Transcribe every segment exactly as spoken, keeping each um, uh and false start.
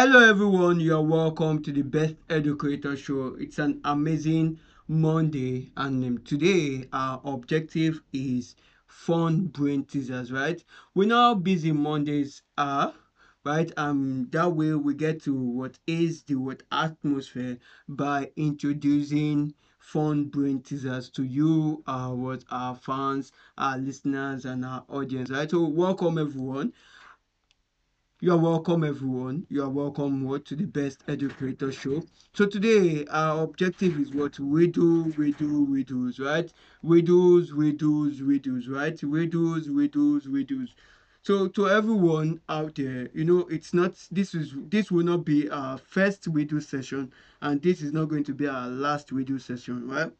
Hello everyone, you're welcome to the Best Educator Show. It's an amazing Monday, and today our objective is fun brain teasers, right? We know how busy Mondays are, right? Um that way we get to what is the what atmosphere by introducing fun brain teasers to you, uh what our fans, our listeners, and our audience, right? So welcome everyone. You are welcome everyone. You are welcome what to the Best Educator Show. So today our objective is what we do, we do, we do's, right? We do's, we do's, we do's, right? We do's, we do's, we do's. So to everyone out there, you know, it's not this is this will not be our first we do session, and this is not going to be our last we do session, right?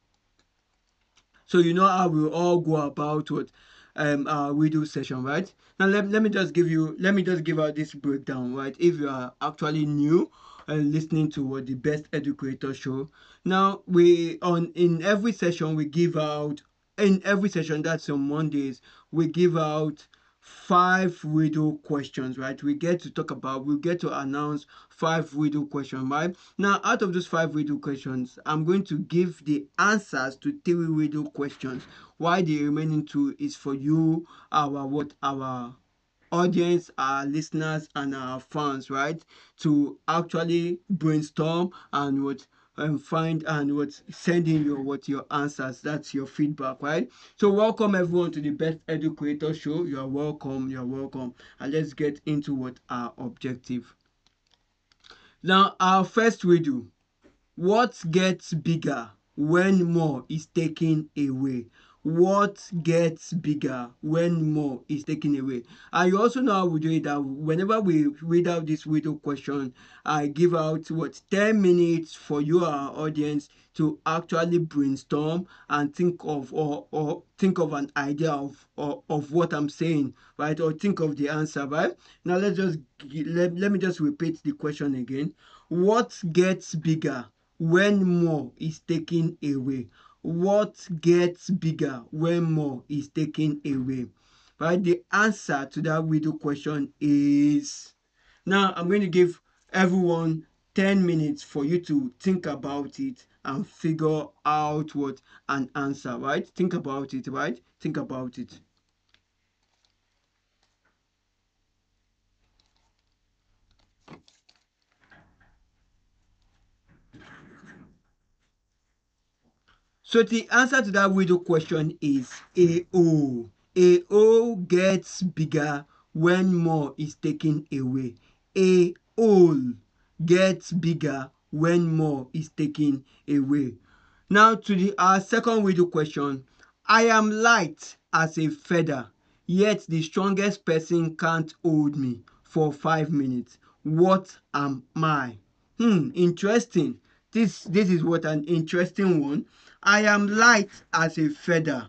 So you know how we all go about what um uh we do session, right? Now let, let me just give you let me just give out this breakdown, right? If you are actually new and listening to what the Best Educator Show, now we on in every session we give out in every session that's on Mondays, we give out five riddle questions, right? We get to talk about we get to announce five riddle questions, right? Now out of those five riddle questions, I'm going to give the answers to three riddle questions, while the remaining two is for you, our what our audience, our listeners, and our fans, right? To actually brainstorm and what and find and what's sending you what your answers, that's your feedback, right? So welcome everyone to the Best Educator Show. You're welcome, you're welcome. And let's get into what our objective. Now our first riddle: what gets bigger when more is taken away? What gets bigger when more is taken away? And you also know how we do it, that whenever we read out this riddle question, I give out what ten minutes for you, our audience, to actually brainstorm and think of or or think of an idea of or, of what I'm saying, right? Or think of the answer, right? Now let's just let, let me just repeat the question again. What gets bigger when more is taken away? What gets bigger when more is taken away? Right? The answer to that riddle question is... Now, I'm going to give everyone ten minutes for you to think about it and figure out what an answer, right? Think about it, right? Think about it. So the answer to that riddle question is A O. A O gets bigger when more is taken away. A O gets bigger when more is taken away. Now to the our second riddle question. I am light as a feather, yet the strongest person can't hold me for five minutes. What am I? Hmm, interesting. This this is what an interesting one. I am light as a feather,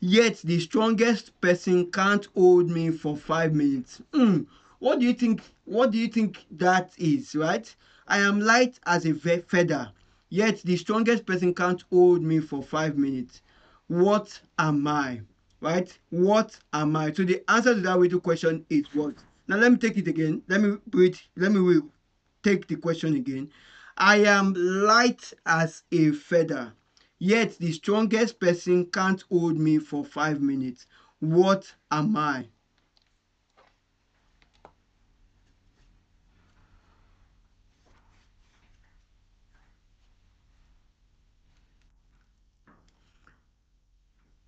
yet the strongest person can't hold me for five minutes. Mm. What do you think? What do you think that is, right? I am light as a feather, yet the strongest person can't hold me for five minutes. What am I, right? What am I? So the answer to that riddle question is what? Now let me take it again. Let me wait. Let me take the question again. I am light as a feather, yet the strongest person can't hold me for five minutes. What am I?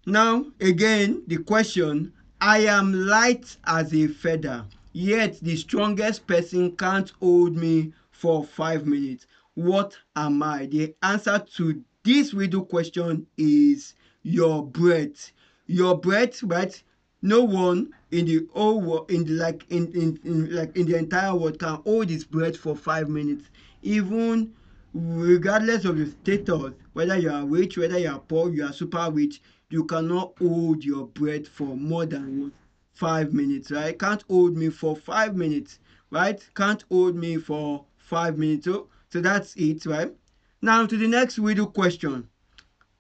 Now, again, the question, I am light as a feather, yet the strongest person can't hold me for five minutes. What am I? The answer to this riddle question is your breath. Your breath, right? No one in the whole world, in the, like in, in, in like in the entire world, can hold his breath for five minutes, even regardless of your status, whether you are rich, whether you are poor, you are super rich, you cannot hold your breath for more than five minutes, right? Can't hold me for five minutes, right? Can't hold me for five minutes. So, so that's it, right? Now to the next riddle question.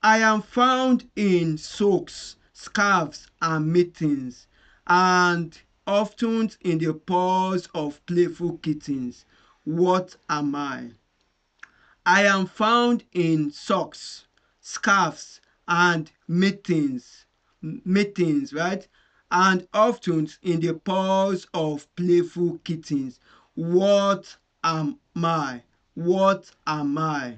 I am found in socks, scarves, and mittens, and often in the paws of playful kittens. What am I? I am found in socks, scarves, and mittens, mittens, right? And often in the paws of playful kittens. What am I? What am I?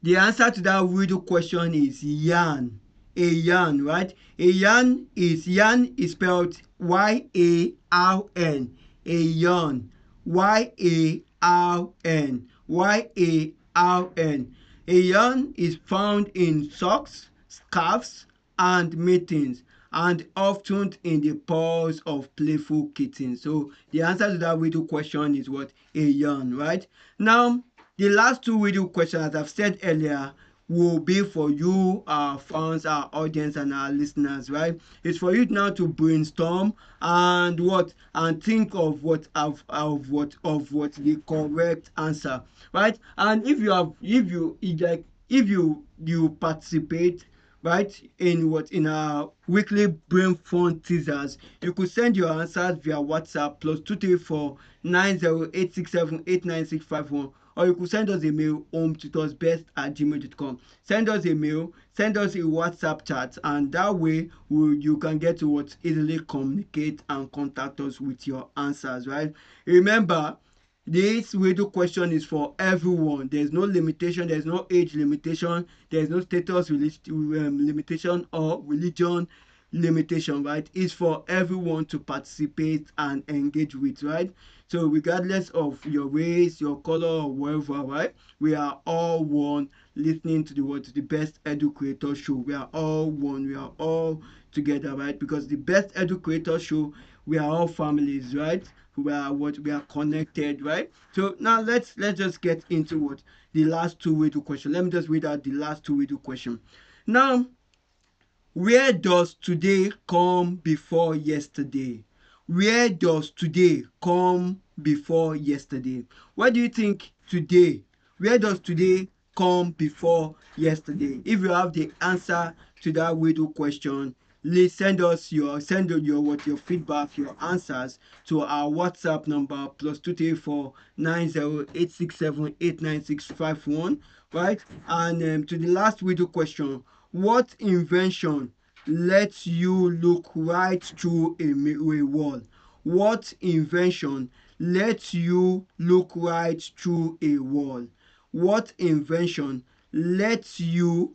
The answer to that riddle question is yarn. A yarn, right? A yarn is yarn is spelled Y A R N. A yarn. Y A R N. Y A R N. A yarn is found in socks, scarves, and mittens, and often in the paws of playful kittens. So the answer to that riddle question is what? A yarn, right? Now, the last two riddle questions, as I've said earlier, will be for you, our fans, our audience, and our listeners, right? It's for you now to brainstorm and what and think of what of, of what of what the correct answer, right? And if you have if you like if you you participate, right, in what in our weekly brain fun teasers, you could send your answers via WhatsApp plus two three four nine zero eight six seven eight nine six five one. Or you could send us a mail, home tutors best at gmail dot com. Send us a mail, send us a WhatsApp chat, and that way we, you can get to what easily communicate and contact us with your answers, right? Remember, this radio question is for everyone. There's no limitation, there's no age limitation, there's no status limitation or religion limitation, right? It's for everyone to participate and engage with, right? So regardless of your race, your color, or whatever, right? We are all one listening to the word to the Best Edu Creator Show. We are all one. We are all together, right? Because the Best Edu Creator Show, we are all families, right? We are what we are connected, right? So now let's let's just get into what the last two riddle questions. Let me just read out the last two riddle questions. Now, where does today come before yesterday? Where does today come before yesterday? What do you think today? Where does today come before yesterday? If you have the answer to that riddle question, please send us your send your what your feedback, your answers to our WhatsApp number plus two three four nine zero eight six seven eight nine six five one. Right, and um, to the last riddle question: what invention lets you look right through a, a wall? What invention lets you look right through a wall? What invention lets you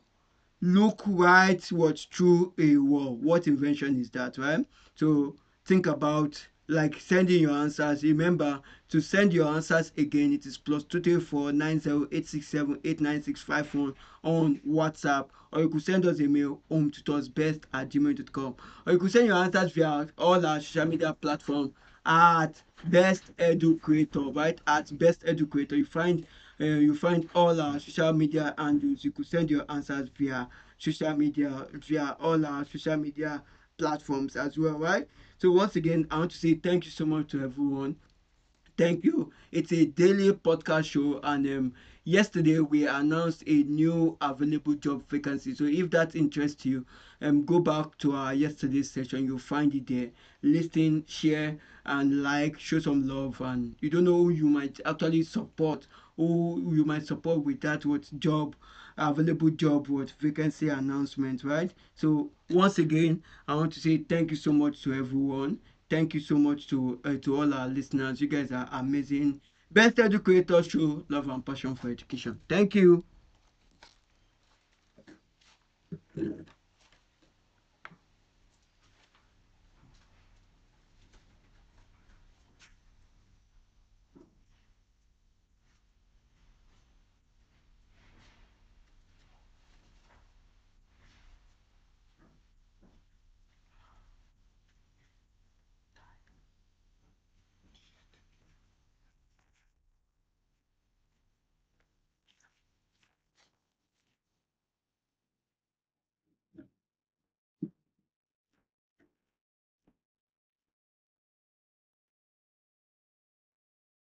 look right what through a wall? What invention is that, right? So think about like sending your answers. Remember to send your answers again. It is plus two three four nine zero eight six seven eight nine six five one on WhatsApp, or you could send us a mail home tutors best at gmail dot com, or you could send your answers via all our social media platforms at Best Edu Creator, right? At Best Edu Creator, you find uh, you find all our social media handles. You could send your answers via social media via all our social media platforms as well, right? So once again, I want to say thank you so much to everyone. Thank you. It's a daily podcast show, and um, yesterday we announced a new available job vacancy. So if that interests you, um, go back to our yesterday's session. You'll find it there. Listen, share, and like. Show some love, and you don't know who you might actually support. Who you might support with that what job available job what vacancy announcement, right? So once again, I want to say thank you so much to everyone. Thank you so much to uh, to all our listeners. You guys are amazing. Best Edu Creator Show, love and passion for education. Thank you.